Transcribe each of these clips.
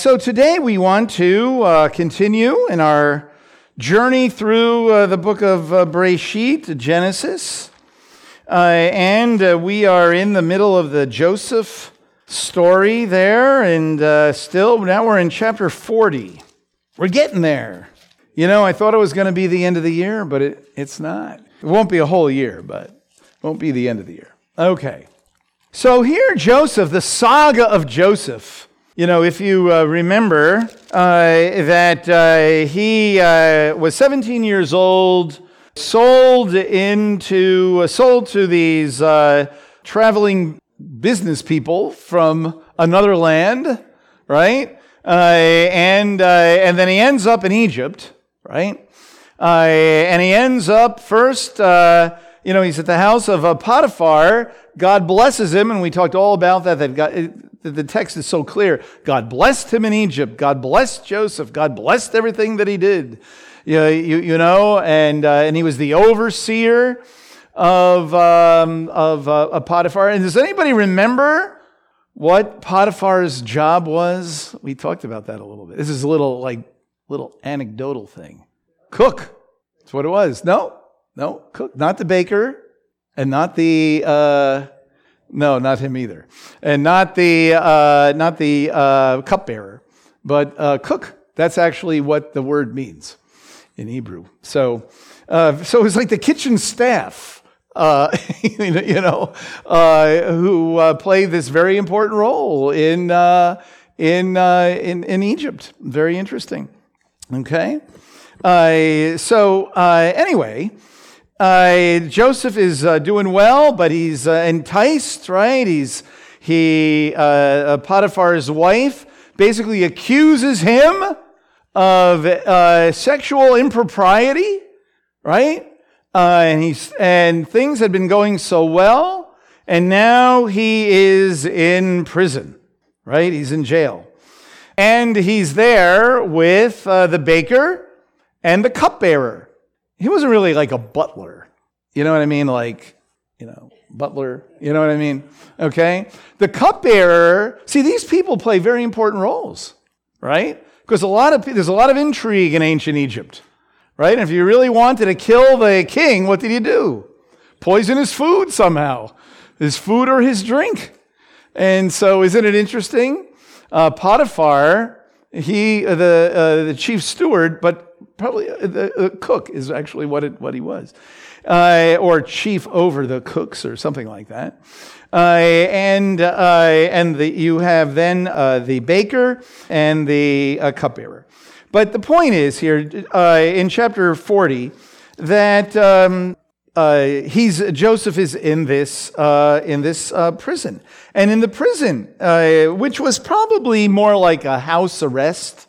So today we want to continue in our journey through the book of Bereishit, Genesis. And we are in the middle of the Joseph story there, and now we're in chapter 40. We're getting there. You know, I thought it was going to be the end of the year, but it's not. It won't be a whole year, but it won't be the end of the year. Okay. So here, Joseph, the saga of Joseph. You know, if you remember that he was 17 years old, sold to these traveling business people from another land, right? And then he ends up in Egypt, right? And he ends up first, he's at the house of Potiphar. God blesses him, and we talked all about that. The text is so clear. God blessed him in Egypt. God blessed Joseph. God blessed everything that he did. And he was the overseer of Potiphar. And does anybody remember what Potiphar's job was? We talked about that a little bit. This is a little anecdotal thing. Cook. That's what it was. No, cook. Not the baker, and not the not him either, and not the cupbearer, but cook. That's actually what the word means in Hebrew. So it was like the kitchen staff. Who played this very important role in Egypt. Very interesting. Okay. So anyway, Joseph is doing well, but he's enticed, right? Potiphar's wife basically accuses him of sexual impropriety, right? And things had been going so well, and now he is in prison, right? He's in jail. And he's there with the baker and the cupbearer. He wasn't really like a butler. You know what I mean? Butler. You know what I mean? Okay? The cupbearer, see, these people play very important roles, right? Because there's a lot of intrigue in ancient Egypt. Right? And if you really wanted to kill the king, what did you do? Poison his food somehow. His food or his drink. And so, isn't it interesting? Potiphar, the chief steward, but probably the cook is actually what he was. Or chief over the cooks or something like that. You have then the baker and the cupbearer. But the point is here in chapter 40 that Joseph is in this prison, and in the prison, which was probably more like a house arrest,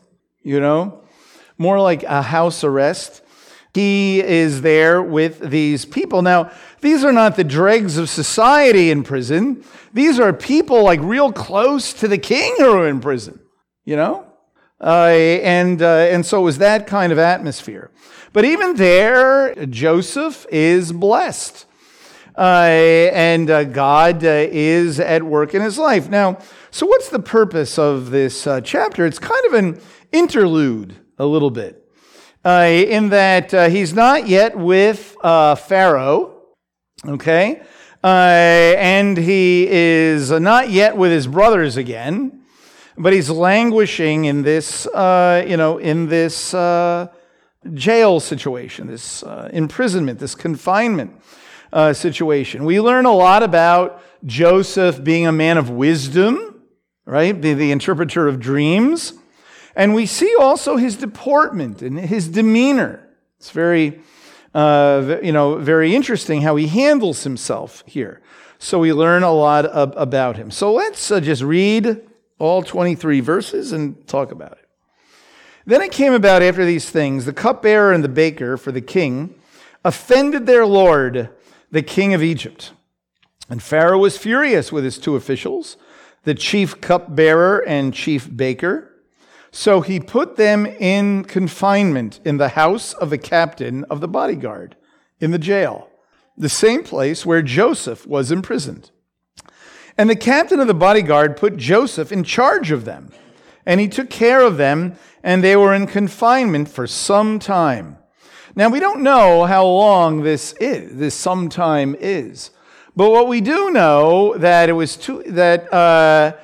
He is there with these people. Now, these are not the dregs of society in prison. These are people like real close to the king who are in prison, And so it was that kind of atmosphere. But even there, Joseph is blessed. God is at work in his life. Now, so what's the purpose of this chapter? It's kind of an interlude a little bit. In that he's not yet with Pharaoh. Okay? And he is not yet with his brothers again. But he's languishing in this, jail situation, this imprisonment, this confinement situation. We learn a lot about Joseph being a man of wisdom, right? The interpreter of dreams. And we see also his deportment and his demeanor. It's very, very interesting how he handles himself here. So we learn a lot about him. So let's just read all 23 verses and talk about it. Then it came about after these things, the cupbearer and the baker for the king offended their lord, the king of Egypt. And Pharaoh was furious with his two officials, the chief cupbearer and chief baker. So he put them in confinement in the house of the captain of the bodyguard, in the jail, the same place where Joseph was imprisoned. And the captain of the bodyguard put Joseph in charge of them and he took care of them, and they were in confinement for some time. Now, we don't know how long this sometime is, but what we do know that it was that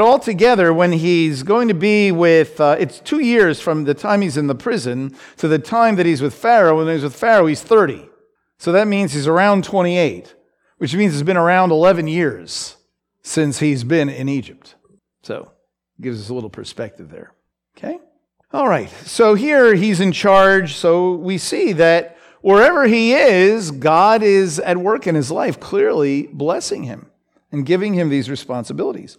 altogether, when he's going to be with, it's 2 years from the time he's in the prison to the time that he's with Pharaoh. When he's with Pharaoh, he's 30. So that means he's around 28, which means it's been around 11 years since he's been in Egypt. So it gives us a little perspective there. Okay? All right. So here he's in charge. So we see that wherever he is, God is at work in his life, clearly blessing him and giving him these responsibilities.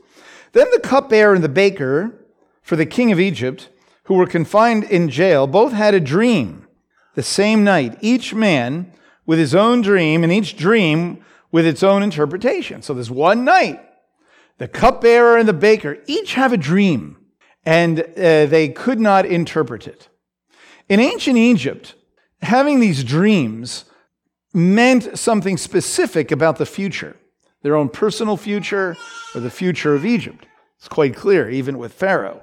Then the cupbearer and the baker for the king of Egypt, who were confined in jail, both had a dream the same night, each man with his own dream, and each dream with its own interpretation. So this one night, the cupbearer and the baker each have a dream, and they could not interpret it. In ancient Egypt, having these dreams meant something specific about the future, their own personal future or the future of Egypt. It's quite clear, even with Pharaoh.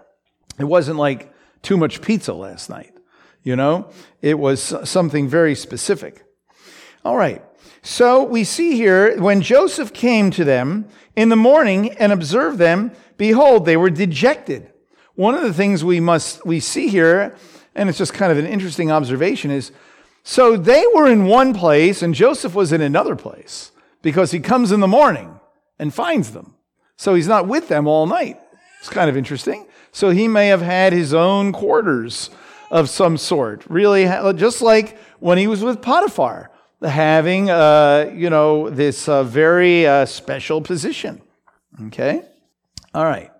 It wasn't like too much pizza last night, you know? It was something very specific. All right, so we see here, when Joseph came to them in the morning and observed them, behold, they were dejected. One of the things we see here, and it's just kind of an interesting observation, is so they were in one place and Joseph was in another place, because he comes in the morning and finds them. So he's not with them all night. It's kind of interesting. So he may have had his own quarters of some sort. Really, just like when he was with Potiphar, having this very special position. Okay? All right.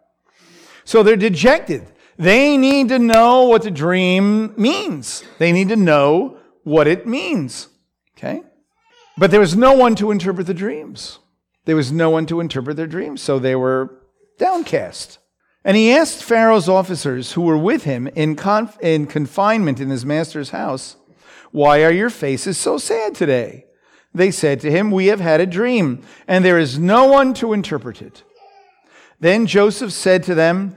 So they're dejected. They need to know what the dream means. They need to know what it means. Okay? But there was no one to interpret the dreams. There was no one to interpret their dreams, so they were downcast. And he asked Pharaoh's officers who were with him in confinement in his master's house, "Why are your faces so sad today?" They said to him, "We have had a dream, and there is no one to interpret it." Then Joseph said to them,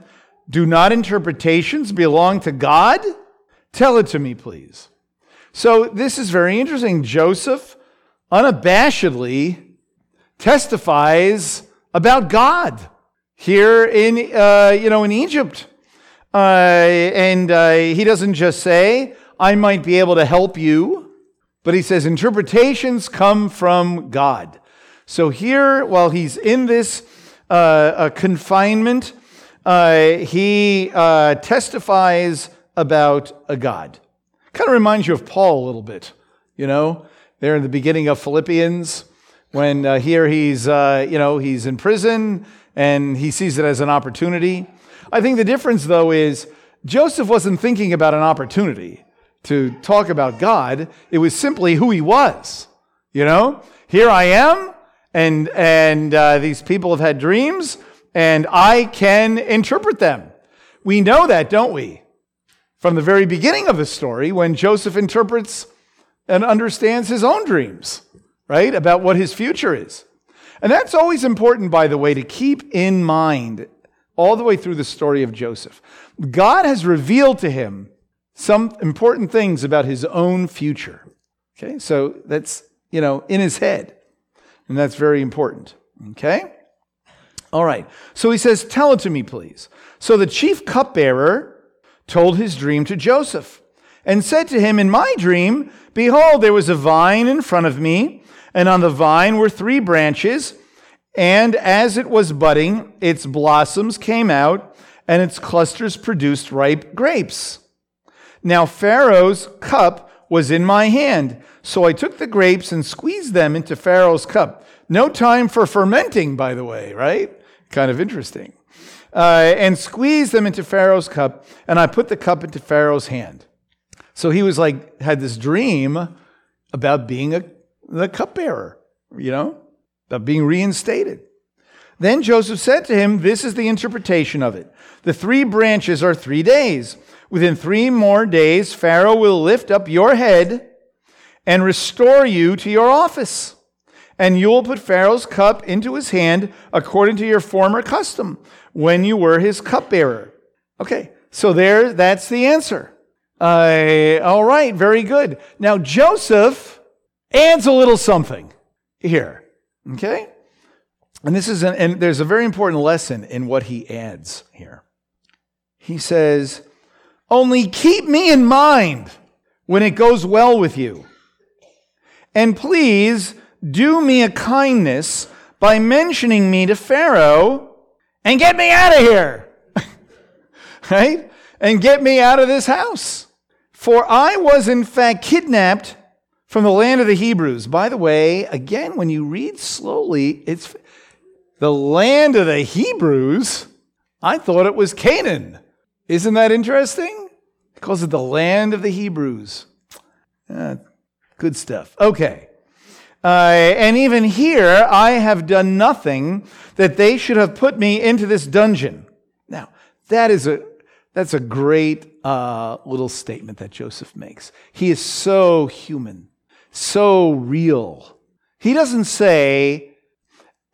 "Do not interpretations belong to God? Tell it to me, please." So this is very interesting. Joseph unabashedly testifies about God here in Egypt. And he doesn't just say, "I might be able to help you," but he says interpretations come from God. So here, while he's in this confinement, he testifies about a God. Kind of reminds you of Paul a little bit, you know? There in the beginning of Philippians, when here he's in prison and he sees it as an opportunity. I think the difference, though, is Joseph wasn't thinking about an opportunity to talk about God. It was simply who he was. You know, here I am, and these people have had dreams, and I can interpret them. We know that, don't we? From the very beginning of the story, when Joseph interprets and understands his own dreams, right, about what his future is. And that's always important, by the way, to keep in mind all the way through the story of Joseph. God has revealed to him some important things about his own future. Okay, so that's, in his head. And that's very important. Okay? All right. So he says, "Tell it to me, please." So the chief cupbearer told his dream to Joseph and said to him, "In my dream, behold, there was a vine in front of me, and on the vine were 3 branches, and as it was budding, its blossoms came out, and its clusters produced ripe grapes. Now Pharaoh's cup was in my hand, so I took the grapes and squeezed them into Pharaoh's cup." No time for fermenting, by the way, right? Kind of interesting. "And squeezed them into Pharaoh's cup, and I put the cup into Pharaoh's hand." So he was had this dream about being the cupbearer, about being reinstated. Then Joseph said to him, "This is the interpretation of it. The 3 branches are 3 days. Within 3 more days, Pharaoh will lift up your head and restore you to your office. And you will put Pharaoh's cup into his hand according to your former custom when you were his cupbearer. Okay, so there, that's the answer. All right, very good. Now, Joseph adds a little something here, okay? And this is, and there's a very important lesson in what he adds here. He says, only keep me in mind when it goes well with you. And please do me a kindness by mentioning me to Pharaoh and get me out of here. Right? And get me out of this house. For I was in fact kidnapped from the land of the Hebrews. By the way, again, when you read slowly, it's the land of the Hebrews. I thought it was Canaan. Isn't that interesting? He calls it the land of the Hebrews. Good stuff. Okay. And even here, I have done nothing that they should have put me into this dungeon. Now, that's a great little statement that Joseph makes. He is so human, so real. He doesn't say,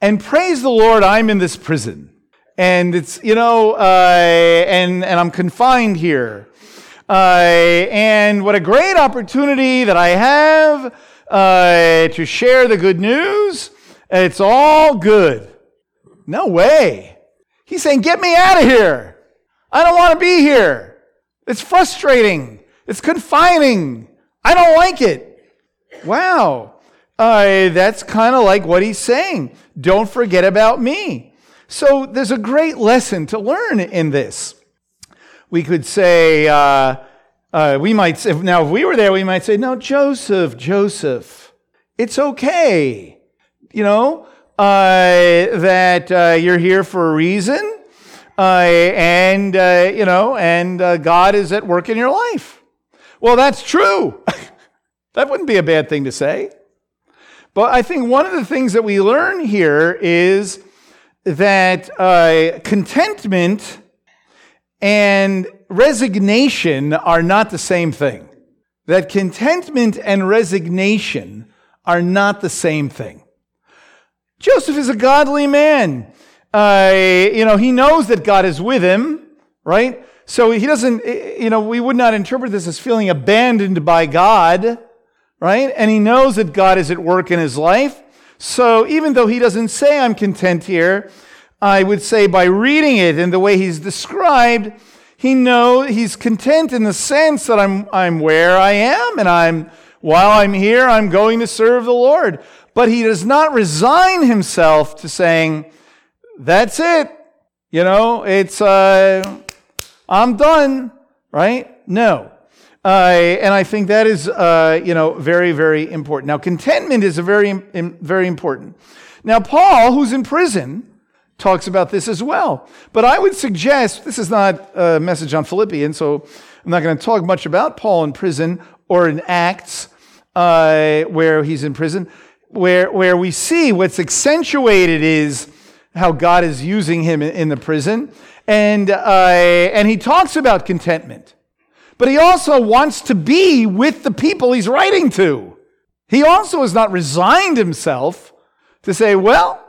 and praise the Lord, I'm in this prison. And it's, you know, and I'm confined here. And what a great opportunity that I have to share the good news. It's all good. No way. He's saying, get me out of here. I don't want to be here. It's frustrating. It's confining. I don't like it. Wow. That's kind of like what he's saying. Don't forget about me. So there's a great lesson to learn in this. We could say, we might say, now if we were there, we might say, no, Joseph, it's okay. You know, that you're here for a reason, and God is at work in your life. Well, that's true. That wouldn't be a bad thing to say. But I think one of the things that we learn here is that contentment and resignation are not the same thing. That contentment and resignation are not the same thing. Joseph is a godly man. He knows that God is with him, right? So he doesn't, we would not interpret this as feeling abandoned by God, right? And he knows that God is at work in his life. So even though he doesn't say I'm content here, I would say by reading it and the way he's described, he's content in the sense that I'm where I am, and while I'm here, I'm going to serve the Lord. But he does not resign himself to saying, that's it. It's I'm done, right? No. And I think that is, very, very important. Now, contentment is very, very important. Now, Paul, who's in prison, talks about this as well. But I would suggest, this is not a message on Philippians, so I'm not going to talk much about Paul in prison or in Acts, where he's in prison, where we see what's accentuated is how God is using him in the prison. And he talks about contentment. But he also wants to be with the people he's writing to. He also has not resigned himself to say, well,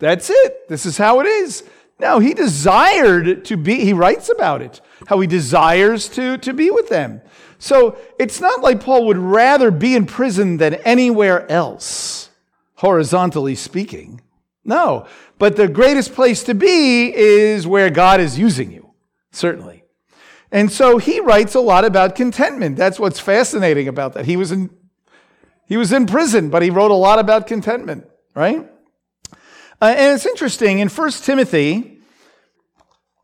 that's it. This is how it is. No, he desired to be, he writes about it, how he desires to be with them. So it's not like Paul would rather be in prison than anywhere else, horizontally speaking. No, but the greatest place to be is where God is using you, certainly. And so he writes a lot about contentment. That's what's fascinating about that. He was in prison, but he wrote a lot about contentment, right? And it's interesting, in 1 Timothy,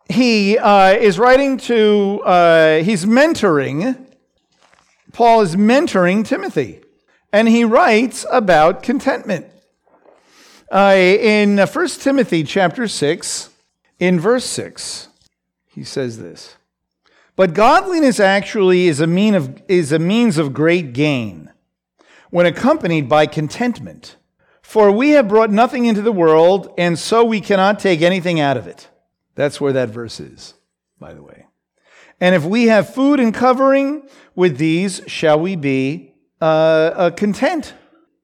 he is writing to, Paul is mentoring Timothy, and he writes about contentment. In 1 Timothy chapter 6, in verse 6, he says this. But godliness actually is a means of great gain when accompanied by contentment. For we have brought nothing into the world, and so we cannot take anything out of it. That's where that verse is, by the way. And if we have food and covering, with these shall we be content.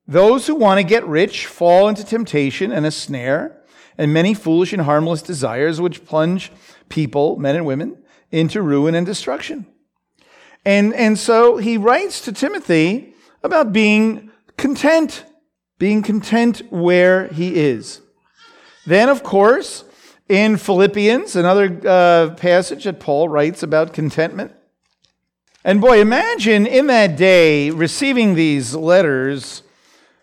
Those who want to get rich fall into temptation and a snare, and many foolish and harmless desires which plunge people, men and women, into ruin and destruction. And so he writes to Timothy about being content where he is. Then, of course, in Philippians, another passage that Paul writes about contentment. And boy, imagine in that day receiving these letters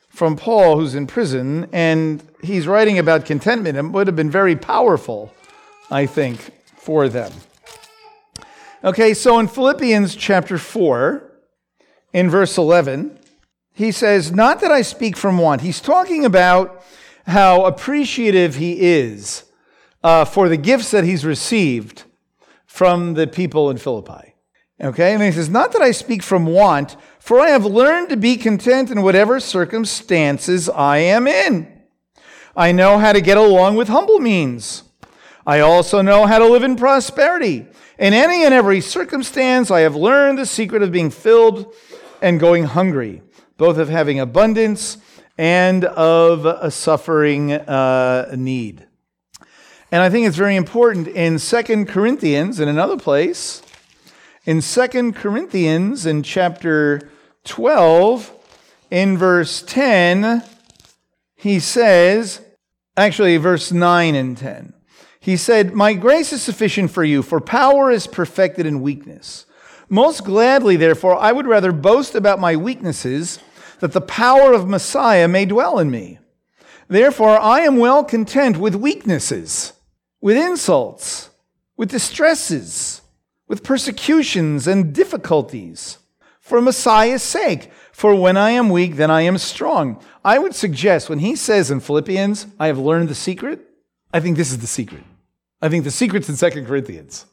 from Paul, who's in prison, and he's writing about contentment. It would have been very powerful, I think, for them. Okay, so in Philippians chapter 4, in verse 11, he says, "Not that I speak from want." He's talking about how appreciative he is for the gifts that he's received from the people in Philippi. Okay, and he says, "Not that I speak from want, for I have learned to be content in whatever circumstances I am in. I know how to get along with humble means. I also know how to live in prosperity. In any and every circumstance, I have learned the secret of being filled and going hungry, both of having abundance and of a suffering need." And I think it's very important in 2 Corinthians, in another place, in 2 Corinthians, in chapter 12, in verse 10, he says, actually verse 9 and 10, he said, "My grace is sufficient for you, for power is perfected in weakness. Most gladly, therefore, I would rather boast about my weaknesses, that the power of Messiah may dwell in me. Therefore, I am well content with weaknesses, with insults, with distresses, with persecutions and difficulties, for Messiah's sake. For when I am weak, then I am strong." I would suggest when he says in Philippians, "I have learned the secret," I think this is the secret. I think the secret's in 2 Corinthians.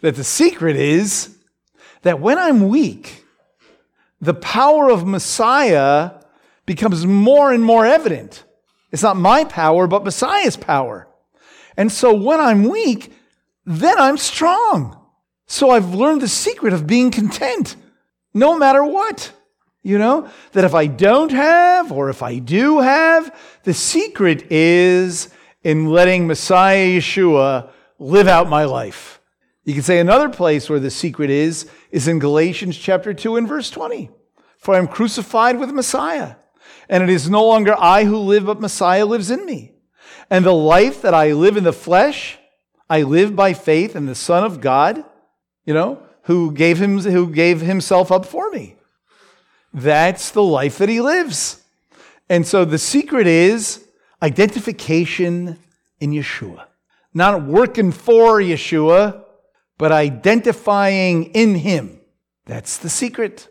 That the secret is that when I'm weak, the power of Messiah becomes more and more evident. It's not my power, but Messiah's power. And so when I'm weak, then I'm strong. So I've learned the secret of being content, no matter what. You know, that if I don't have, or if I do have, the secret is in letting Messiah Yeshua live out my life. You can say another place where the secret is in Galatians chapter 2 and verse 20. "For I am crucified with Messiah, and it is no longer I who live, but Messiah lives in me. And the life that I live in the flesh, I live by faith in the Son of God," you know, who gave himself up for me. That's the life that he lives. And so the secret is identification in Yeshua. Not working for Yeshua, but identifying in him. That's the secret.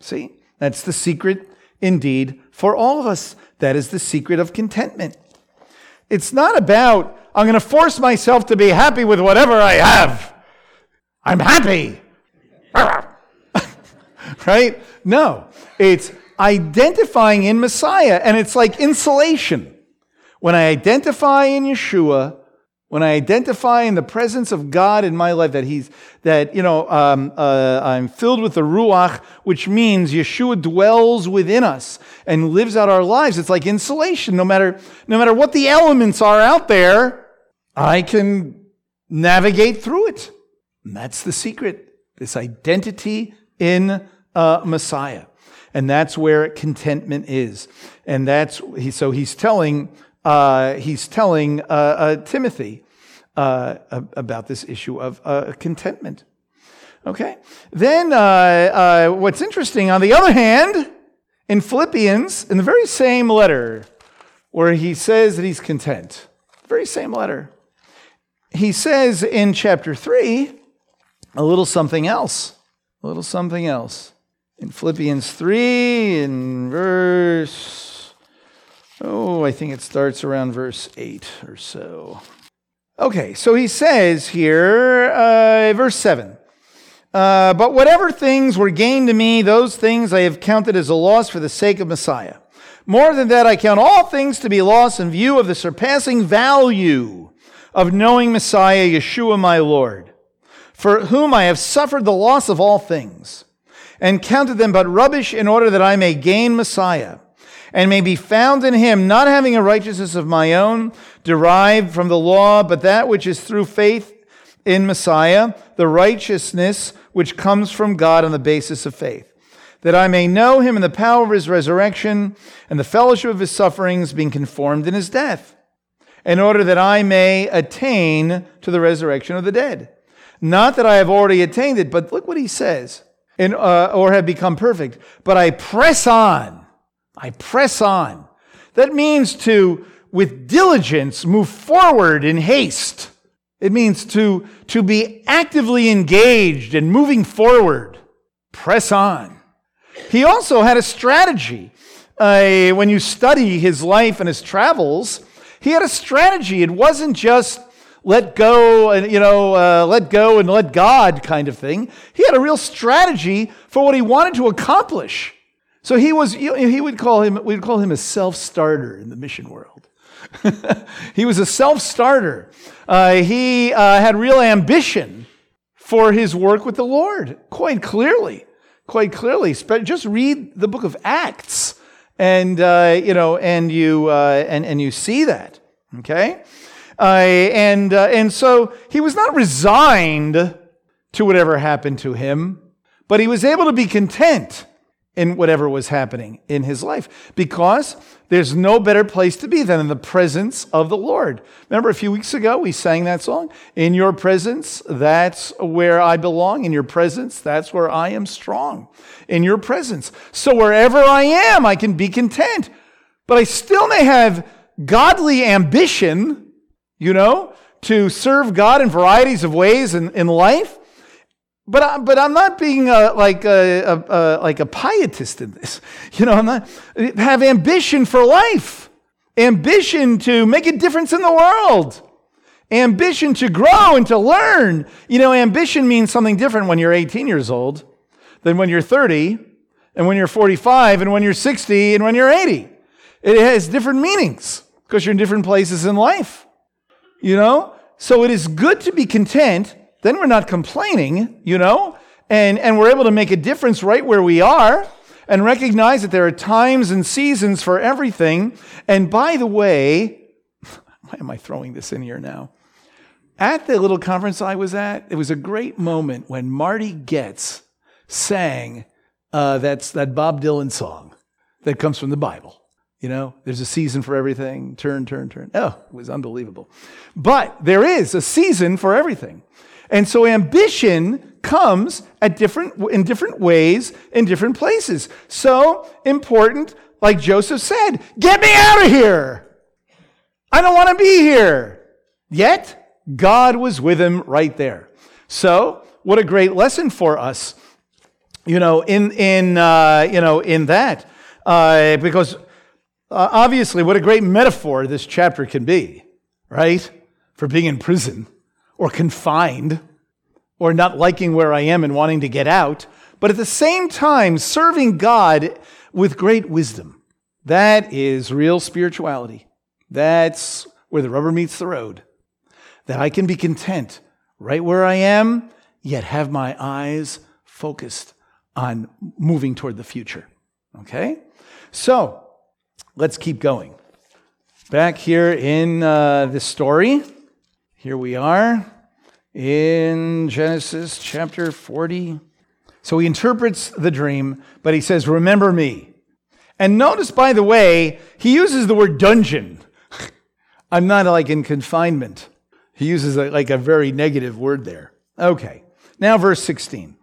See? That's the secret indeed for all of us. That is the secret of contentment. It's not about, I'm going to force myself to be happy with whatever I have. I'm happy. Right? No. It's identifying in Messiah. And it's like insulation. When I identify in Yeshua, when I identify in the presence of God in my life, I'm filled with the Ruach, which means Yeshua dwells within us and lives out our lives. It's like insulation. No matter what the elements are out there, I can navigate through it. And that's the secret, this identity in Messiah. And that's where contentment is. And so he's telling Timothy about this issue of contentment. Okay? Then what's interesting, on the other hand, in Philippians, in the very same letter where he says that he's content, very same letter, he says in chapter 3, a little something else. In Philippians 3, in verse, I think it starts around verse 8 or so. Okay, so he says here, verse 7, "But whatever things were gain to me, those things I have counted as a loss for the sake of Messiah. More than that, I count all things to be lost in view of the surpassing value of knowing Messiah, Yeshua my Lord, for whom I have suffered the loss of all things, and counted them but rubbish in order that I may gain Messiah, and may be found in him, not having a righteousness of my own, derived from the law, but that which is through faith in Messiah, the righteousness which comes from God on the basis of faith, that I may know him in the power of his resurrection and the fellowship of his sufferings, being conformed in his death, in order that I may attain to the resurrection of the dead. Not that I have already attained it, but look what he says, or have become perfect, but I press on. I press on. That means to, with diligence, move forward in haste. It means to be actively engaged and moving forward. Press on. He also had a strategy. When you study his life and his travels, he had a strategy. It wasn't just let go and, let go and let God kind of thing. He had a real strategy for what he wanted to accomplish. So we'd call him a self-starter in the mission world. He was a self-starter. He had real ambition for his work with the Lord, quite clearly. Just read the book of Acts, and you see that. Okay, and so he was not resigned to whatever happened to him, but he was able to be content in whatever was happening in his life, because there's no better place to be than in the presence of the Lord. Remember, a few weeks ago, we sang that song, in your presence, that's where I belong. In your presence, that's where I am strong. In your presence. So wherever I am, I can be content. But I still may have godly ambition, to serve God in varieties of ways in life. But I'm not being like a pietist in this. I'm not have ambition for life, ambition to make a difference in the world, ambition to grow and to learn. Ambition means something different when you're 18 years old than when you're 30, and when you're 45, and when you're 60, and when you're 80. It has different meanings because you're in different places in life. So it is good to be content. Then we're not complaining, and we're able to make a difference right where we are and recognize that there are times and seasons for everything. And by the way, why am I throwing this in here now? At the little conference I was at, it was a great moment when Marty Goetz sang that Bob Dylan song that comes from the Bible. There's a season for everything. Turn, turn, turn. Oh, it was unbelievable. But there is a season for everything. And so ambition comes in different ways, in different places. So important, like Joseph said, get me out of here. I don't want to be here. Yet, God was with him right there. So, what a great lesson for us, in that. Because, obviously, what a great metaphor this chapter can be, right? For being in prison, or confined, or not liking where I am and wanting to get out, but at the same time, serving God with great wisdom. That is real spirituality. That's where the rubber meets the road. That I can be content right where I am, yet have my eyes focused on moving toward the future. Okay? So, let's keep going. Back here in this story. Here we are in Genesis chapter 40. So he interprets the dream, but he says, remember me. And notice, by the way, he uses the word dungeon. I'm not like in confinement. He uses like a very negative word there. Okay, now verse 16.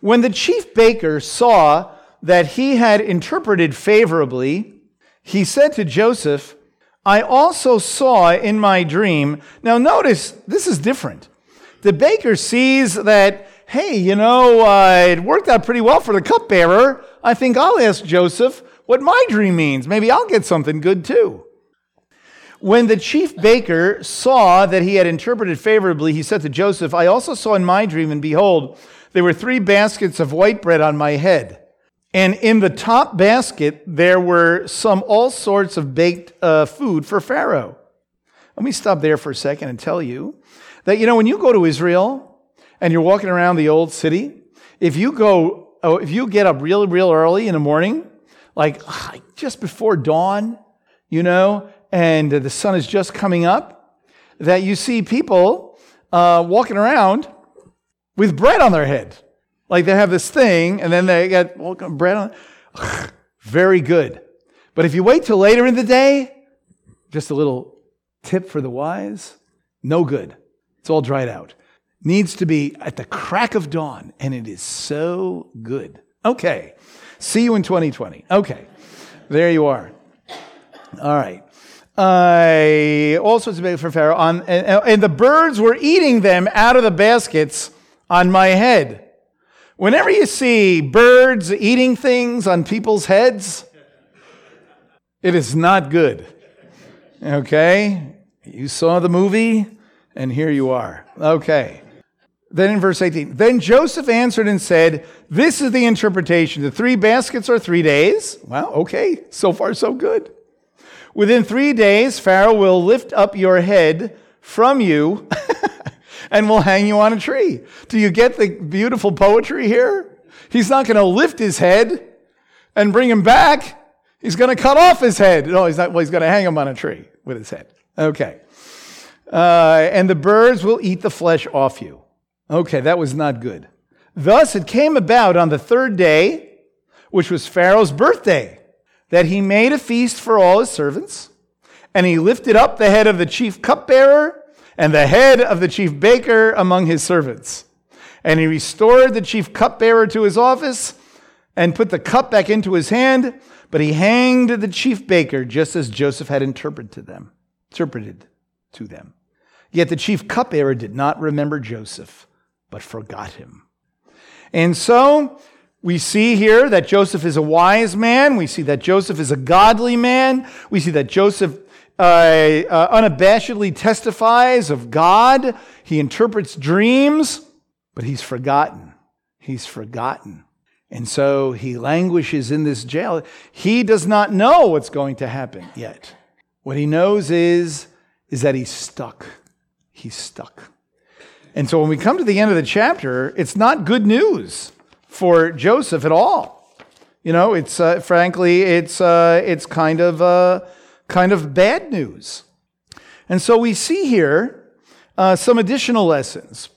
When the chief baker saw that he had interpreted favorably, he said to Joseph, I also saw in my dream. Now notice, this is different. The baker sees that, hey, it worked out pretty well for the cupbearer. I think I'll ask Joseph what my dream means. Maybe I'll get something good too. When the chief baker saw that he had interpreted favorably, he said to Joseph, I also saw in my dream, and behold, there were 3 baskets of white bread on my head. And in the top basket, there were all sorts of baked food for Pharaoh. Let me stop there for a second and tell you that, when you go to Israel and you're walking around the old city, if you get up real, real early in the morning, like just before dawn, and the sun is just coming up, that you see people walking around with bread on their head. Like they have this thing, and then they got bread on. Ugh, very good. But if you wait till later in the day, just a little tip for the wise, no good. It's all dried out. Needs to be at the crack of dawn, and it is so good. Okay. See you in 2020. Okay. There you are. All right. All sorts of for Pharaoh. And the birds were eating them out of the baskets on my head. Whenever you see birds eating things on people's heads, it is not good. Okay? You saw the movie, and here you are. Okay. Then in verse 18, then Joseph answered and said, this is the interpretation. The 3 baskets are 3 days. Well, okay. So far, so good. Within 3 days, Pharaoh will lift up your head from you and will hang you on a tree. Do you get the beautiful poetry here? He's not going to lift his head and bring him back. He's going to cut off his head. No, he's not. Well, he's going to hang him on a tree with his head. Okay. And the birds will eat the flesh off you. Okay, that was not good. Thus it came about on the 3rd day, which was Pharaoh's birthday, that he made a feast for all his servants, and he lifted up the head of the chief cupbearer and the head of the chief baker among his servants. And he restored the chief cupbearer to his office and put the cup back into his hand, but he hanged the chief baker just as Joseph had interpreted to them. Yet the chief cupbearer did not remember Joseph, but forgot him. And so we see here that Joseph is a wise man. We see that Joseph is a godly man. We see that Joseph unabashedly testifies of God. He interprets dreams, but he's forgotten. He's forgotten. And so he languishes in this jail. He does not know what's going to happen yet. What he knows is that he's stuck. He's stuck. And so when we come to the end of the chapter, it's not good news for Joseph at all. You know, it's frankly, it's kind of bad news. And so we see here some additional lessons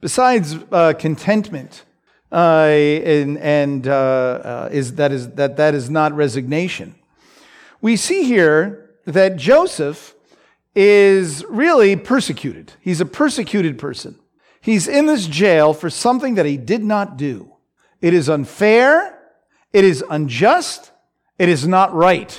besides contentment, and that is not resignation. We see here that Joseph is really persecuted. He's a persecuted person. He's in this jail for something that he did not do. It is unfair. It is unjust. It is not right.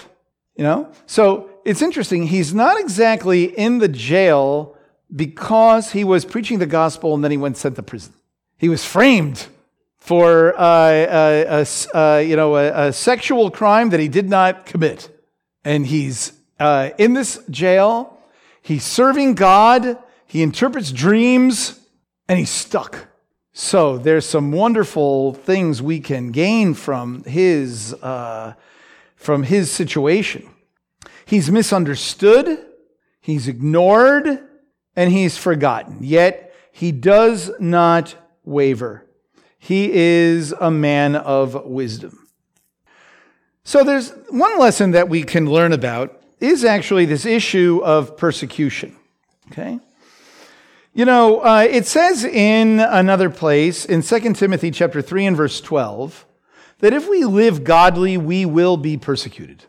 You know? So it's interesting. He's not exactly in the jail because he was preaching the gospel and then he went sent to prison. He was framed for a sexual crime that he did not commit, and he's in this jail. He's serving God, he interprets dreams, and he's stuck. So there's some wonderful things we can gain from his situation. He's misunderstood, he's ignored, and he's forgotten. Yet he does not waver. He is a man of wisdom. So there's one lesson that we can learn about is actually this issue of persecution, okay? You know, it says in another place, in 2 Timothy chapter 3 and verse 12, that if we live godly, we will be persecuted.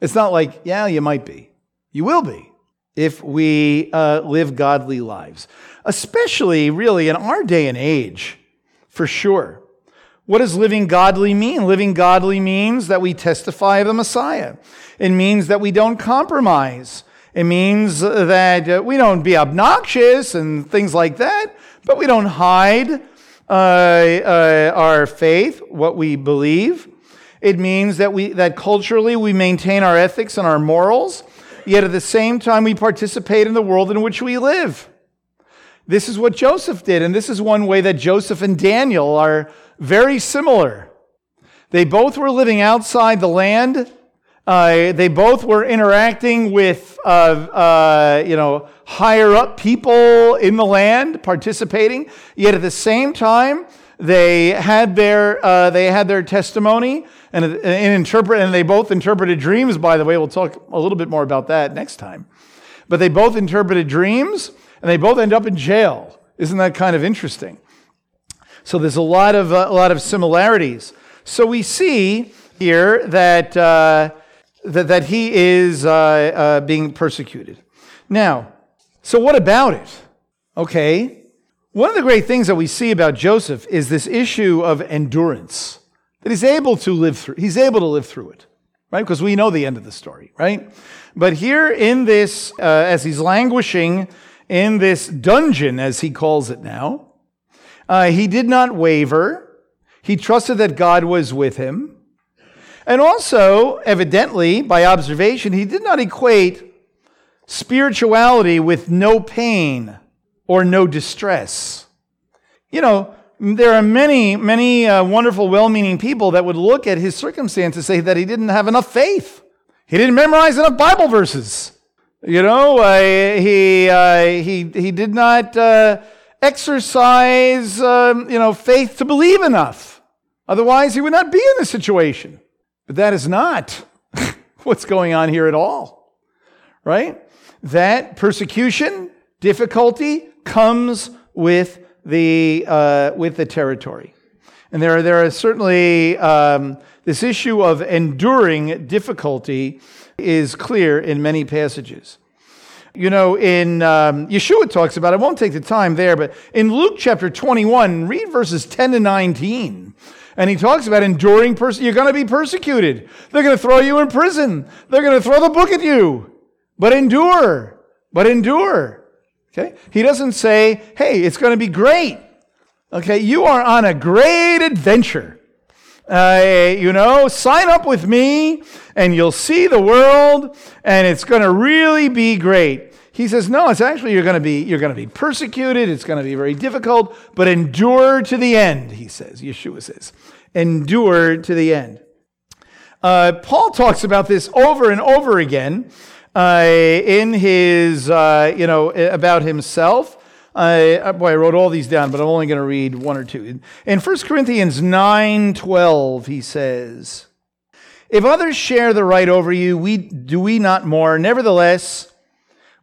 It's not like, yeah, you might be. You will be if we live godly lives, especially really in our day and age, for sure. What does living godly mean? Living godly means that we testify of the Messiah. It means that we don't compromise. It means that we don't be obnoxious and things like that, but we don't hide our faith, what we believe. It means that that culturally we maintain our ethics and our morals, yet at the same time we participate in the world in which we live. This is what Joseph did, and this is one way that Joseph and Daniel are very similar. They both were living outside the land. They both were interacting with, higher up people in the land, participating. Yet at the same time, they had their testimony and they both interpreted dreams. By the way, we'll talk a little bit more about that next time. But they both interpreted dreams, and they both end up in jail. Isn't that kind of interesting? So there's a lot of similarities. So we see here that that he is being persecuted. Now, so what about it? Okay. One of the great things that we see about Joseph is this issue of endurance, that he's able to live through. He's able to live through it, right? Because we know the end of the story, right? But here in this, as he's languishing in this dungeon, as he calls it now, he did not waver. He trusted that God was with him. And also, evidently, by observation, he did not equate spirituality with no pain or no distress. You know, there are many, many wonderful, well-meaning people that would look at his circumstances and say that he didn't have enough faith. He didn't memorize enough Bible verses. You know, he did not exercise, faith to believe enough. Otherwise, he would not be in this situation. But that is not what's going on here at all, right? That persecution, difficulty comes with the territory, and there are certainly this issue of enduring difficulty is clear in many passages. You know, in Yeshua talks about it. I won't take the time there, but in Luke chapter 21, read verses 10 to 19. And he talks about enduring you're going to be persecuted. They're going to throw you in prison. They're going to throw the book at you. But endure. Okay? He doesn't say, hey, it's going to be great. Okay? You are on a great adventure. Sign up with me and you'll see the world and it's going to really be great. He says, no, it's actually you're going to be persecuted. It's going to be very difficult, but endure to the end. He says, Yeshua says, endure to the end. Paul talks about this over and over again in his about himself. I wrote all these down, but I'm only going to read one or two. In 1 Corinthians 9:12, he says, "If others share the right over you, we not more? Nevertheless,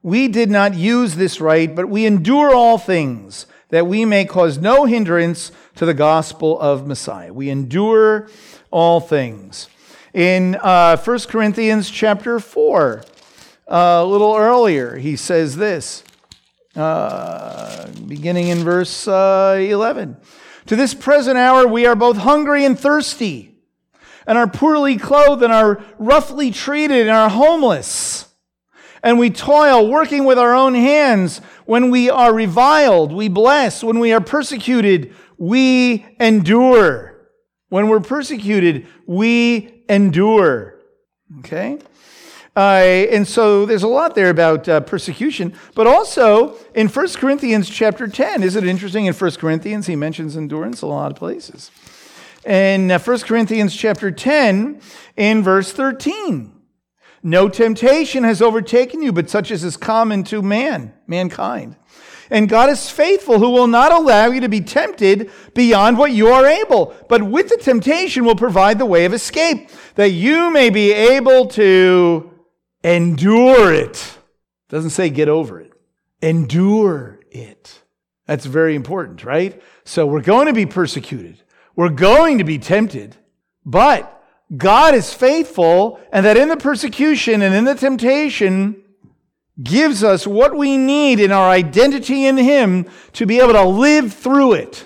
we did not use this right, but we endure all things, that we may cause no hindrance to the gospel of Messiah." We endure all things. In 1 Corinthians chapter 4, a little earlier, he says this, beginning in verse 11. "To this present hour we are both hungry and thirsty, and are poorly clothed, and are roughly treated, and are homeless. And we toil, working with our own hands. When we are reviled, we bless. When we are persecuted, we endure." When we're persecuted, we endure. Okay? And so there's a lot there about persecution. But also, in 1 Corinthians chapter 10, isn't it interesting? In 1 Corinthians, he mentions endurance a lot of places. In 1 Corinthians chapter 10, in verse 13, "No temptation has overtaken you, but such as is common to mankind. And God is faithful, who will not allow you to be tempted beyond what you are able, but with the temptation will provide the way of escape, that you may be able to endure it." Doesn't say get over it. Endure it. That's very important, right? So we're going to be persecuted. We're going to be tempted, but God is faithful, and that in the persecution and in the temptation gives us what we need in our identity in Him to be able to live through it.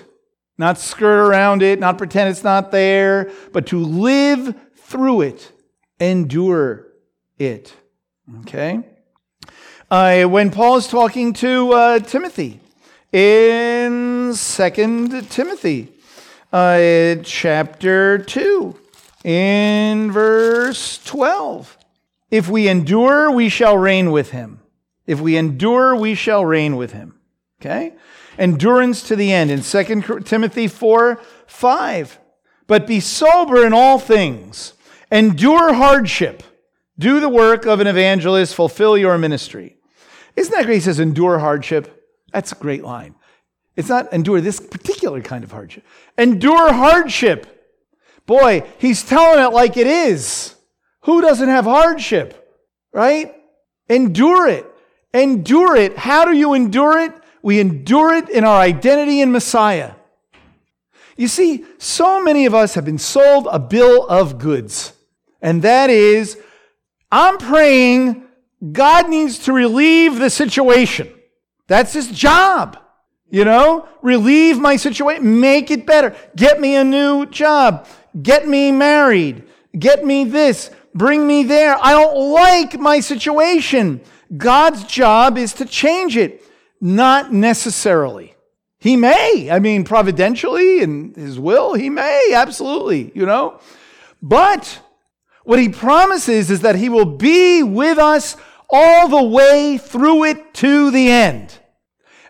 Not skirt around it, not pretend it's not there, but to live through it, endure it. Okay? When Paul is talking to Timothy in 2 Timothy chapter 2, in verse 12, "If we endure, we shall reign with him." If we endure, we shall reign with him. Okay? Endurance to the end. In 2 Timothy 4:5, "But be sober in all things. Endure hardship. Do the work of an evangelist. Fulfill your ministry." Isn't that great? He says endure hardship. That's a great line. It's not endure this particular kind of hardship. Endure hardship. Boy, he's telling it like it is. Who doesn't have hardship, right? Endure it. Endure it. How do you endure it? We endure it in our identity in Messiah. You see, so many of us have been sold a bill of goods. And that is, I'm praying God needs to relieve the situation. That's His job. You know, relieve my situation, make it better. Get me a new job. Get me married. Get me this. Bring me there. I don't like my situation. God's job is to change it. Not necessarily. He may. I mean, providentially, in His will, He may. Absolutely, you know. But what He promises is that He will be with us all the way through it to the end.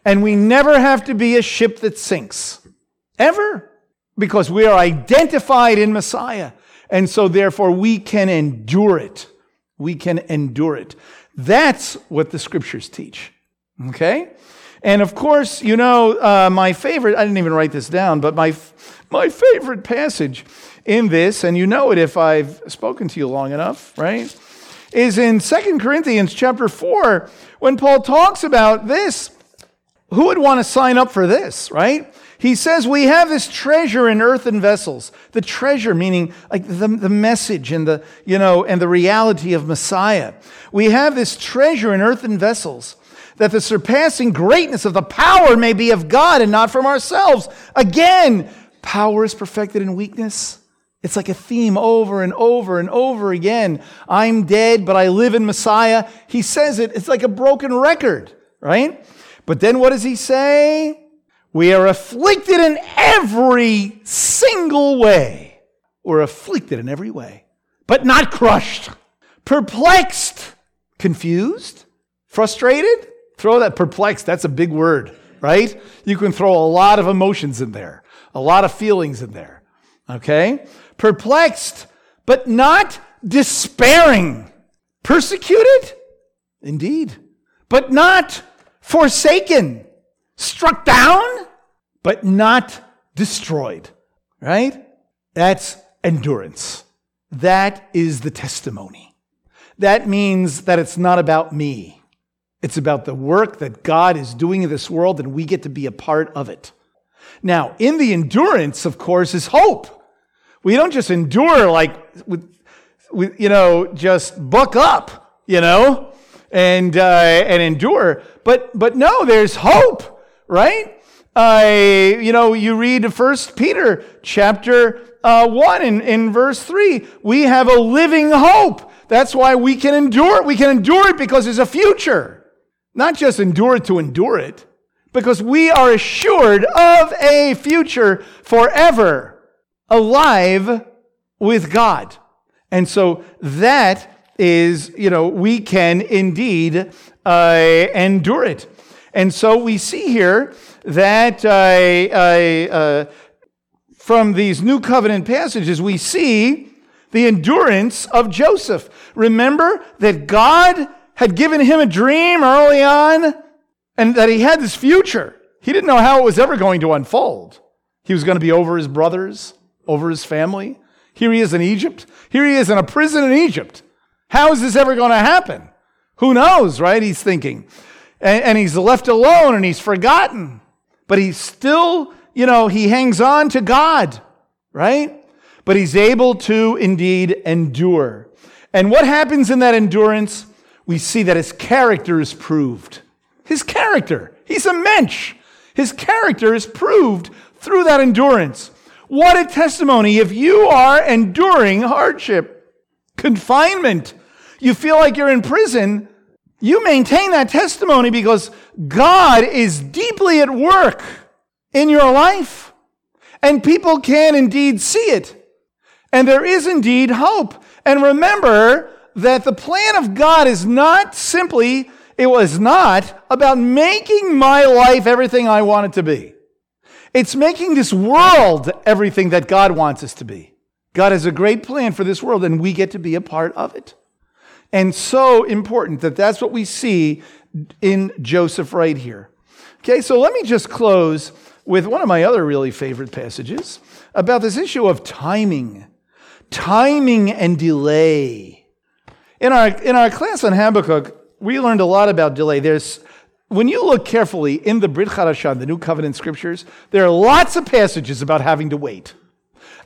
And we never have to be a ship that sinks. Ever. Because we are identified in Messiah. And so therefore we can endure it. We can endure it. That's what the Scriptures teach. Okay? And of course, you know, my favorite, I didn't even write this down, but my favorite passage in this, and you know it if I've spoken to you long enough, right? Is in 2 Corinthians chapter 4, when Paul talks about this. Who would want to sign up for this, right? He says, we have this treasure in earthen vessels. The treasure meaning like the message and the, you know, and the reality of Messiah. We have this treasure in earthen vessels, that the surpassing greatness of the power may be of God and not from ourselves. Again, power is perfected in weakness. It's like a theme over and over and over again. I'm dead, but I live in Messiah. He says it. It's like a broken record, right? But then what does he say? We are afflicted in every single way. We're afflicted in every way, but not crushed. Perplexed, confused, frustrated. Throw that perplexed. That's a big word, right? You can throw a lot of emotions in there, a lot of feelings in there, okay? Perplexed, but not despairing. Persecuted, indeed, but not forsaken. Struck down, but not destroyed, right? That's endurance. That is the testimony. That means that it's not about me. It's about the work that God is doing in this world, and we get to be a part of it. Now, in the endurance, of course, is hope. We don't just endure like, you know, just buck up, you know, and endure. But no, there's hope, right? You know, you read 1 Peter chapter 1 in verse 3. We have a living hope. That's why we can endure it. We can endure it because there's a future. Not just endure it to endure it, because we are assured of a future forever, alive with God. And so that is, you know, we can indeed endure it. And so we see here that from these New Covenant passages, we see the endurance of Joseph. Remember that God had given him a dream early on, and that he had this future. He didn't know how it was ever going to unfold. He was going to be over his brothers, over his family. Here he is in Egypt. Here he is in a prison in Egypt. How is this ever going to happen? Who knows, right? He's thinking. And he's left alone, and he's forgotten. But he's still, you know, he hangs on to God, right? But he's able to indeed endure. And what happens in that endurance? We see that his character is proved. His character. He's a mensch. His character is proved through that endurance. What a testimony if you are enduring hardship, confinement. You feel like you're in prison. You maintain that testimony because God is deeply at work in your life. And people can indeed see it. And there is indeed hope. And remember that the plan of God is not simply, it was not about making my life everything I want it to be. It's making this world everything that God wants us to be. God has a great plan for this world, and we get to be a part of it. And so important that that's what we see in Joseph right here. Okay, so let me just close with one of my other really favorite passages about this issue of timing. Timing and delay. In our class on Habakkuk, we learned a lot about delay. There's When you look carefully in the Brit Chadashah, the New Covenant Scriptures, there are lots of passages about having to wait.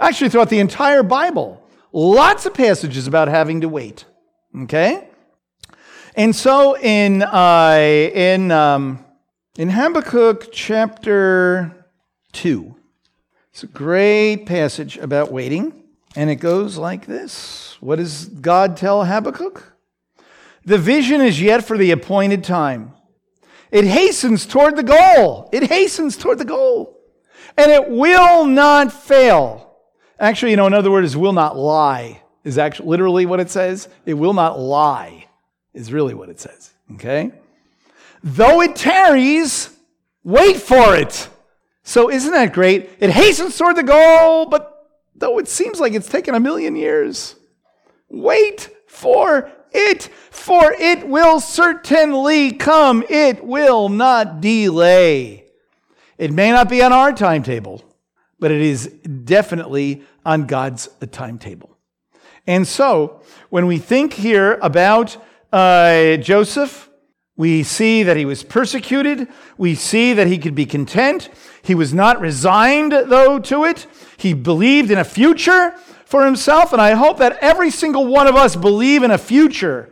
Actually, throughout the entire Bible, lots of passages about having to wait. Okay? And so in Habakkuk chapter 2, it's a great passage about waiting, and it goes like this. What does God tell Habakkuk? The vision is yet for the appointed time. It hastens toward the goal. It hastens toward the goal. And it will not fail. Actually, another word is will not lie, is actually literally what it says. It will not lie is really what it says, okay? Though it tarries, wait for it. So isn't that great? It hastens toward the goal, but though it seems like it's taken 1,000,000 years, wait for it, for it will certainly come. It will not delay. It may not be on our timetable, but it is definitely on God's timetable. And so, when we think here about Joseph, we see that he was persecuted. We see that he could be content. He was not resigned, though, to it. He believed in a future for himself, and I hope that every single one of us believe in a future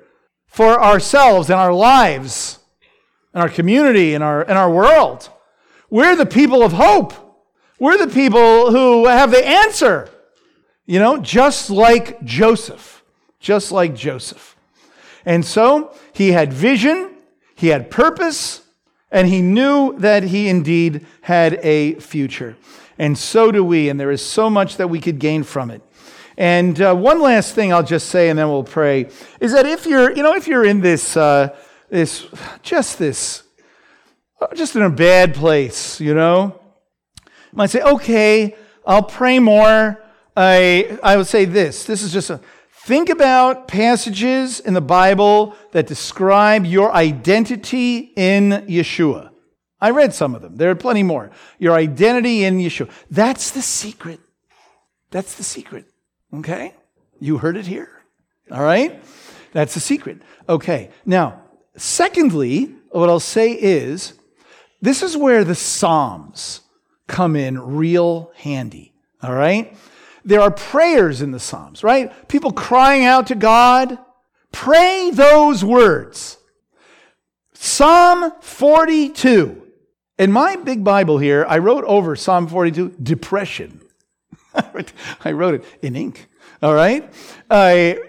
for ourselves and our lives and our community and our world. We're the people of hope. We're the people who have the answer, just like Joseph, And so he had vision, he had purpose, and he knew that he indeed had a future. And so do we, and there is so much that we could gain from it. And one last thing I'll just say, and then we'll pray, is that if you're in this in a bad place, you might say, okay, I'll pray more. I would say this. This is just think about passages in the Bible that describe your identity in Yeshua. I read some of them. There are plenty more. Your identity in Yeshua. That's the secret. That's the secret. Okay? You heard it here. All right? That's the secret. Okay. Now, secondly, what I'll say is, this is where the Psalms come in real handy. All right? There are prayers in the Psalms, right? People crying out to God. Pray those words. Psalm 42. In my big Bible here, I wrote over Psalm 42, depression. I wrote it in ink. All right,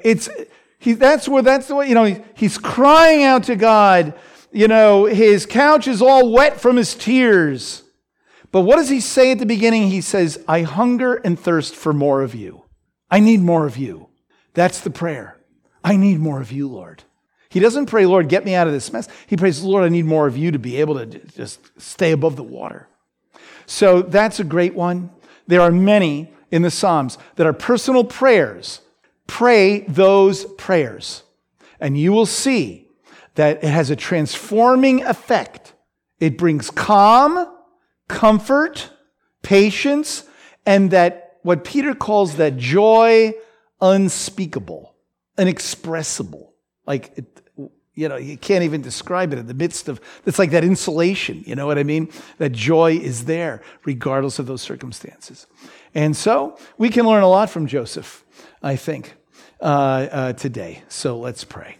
he's crying out to God. His couch is all wet from his tears. But what does he say at the beginning? He says, "I hunger and thirst for more of you. I need more of you." That's the prayer. I need more of you, Lord. He doesn't pray, "Lord, get me out of this mess." He prays, "Lord, I need more of you to be able to just stay above the water." So that's a great one. There are many in the Psalms that are personal prayers. Pray those prayers. And you will see that it has a transforming effect. It brings calm, comfort, patience, and that what Peter calls that joy unspeakable, inexpressible. Like, you can't even describe it in the midst of, it's like that insulation, you know what I mean? That joy is there regardless of those circumstances. And so we can learn a lot from Joseph, I think, today. So let's pray.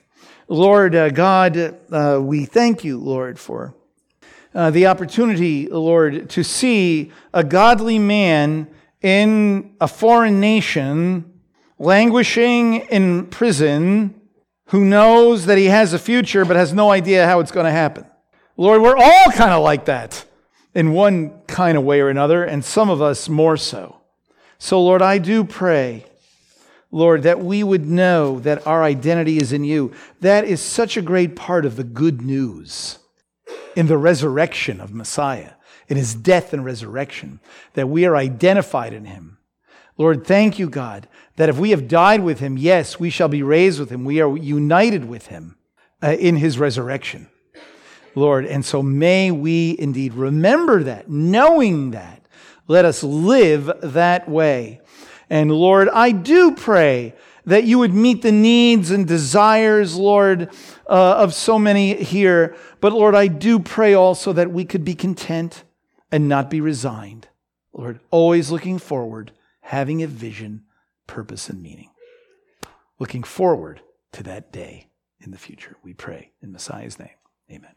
Lord God, we thank you, Lord, for the opportunity, Lord, to see a godly man in a foreign nation languishing in prison, who knows that he has a future but has no idea how it's going to happen. Lord, we're all kind of like that in one kind of way or another, and some of us more so. So, Lord, I do pray, Lord, that we would know that our identity is in you. That is such a great part of the good news in the resurrection of Messiah, in his death and resurrection, that we are identified in him. Lord, thank you, God, that if we have died with him, yes, we shall be raised with him. We are united with him in his resurrection, Lord. And so may we indeed remember that, knowing that. Let us live that way. And Lord, I do pray that you would meet the needs and desires, Lord, of so many here. But Lord, I do pray also that we could be content and not be resigned. Lord, always looking forward, having a vision, purpose, and meaning. Looking forward to that day in the future, we pray in Messiah's name. Amen.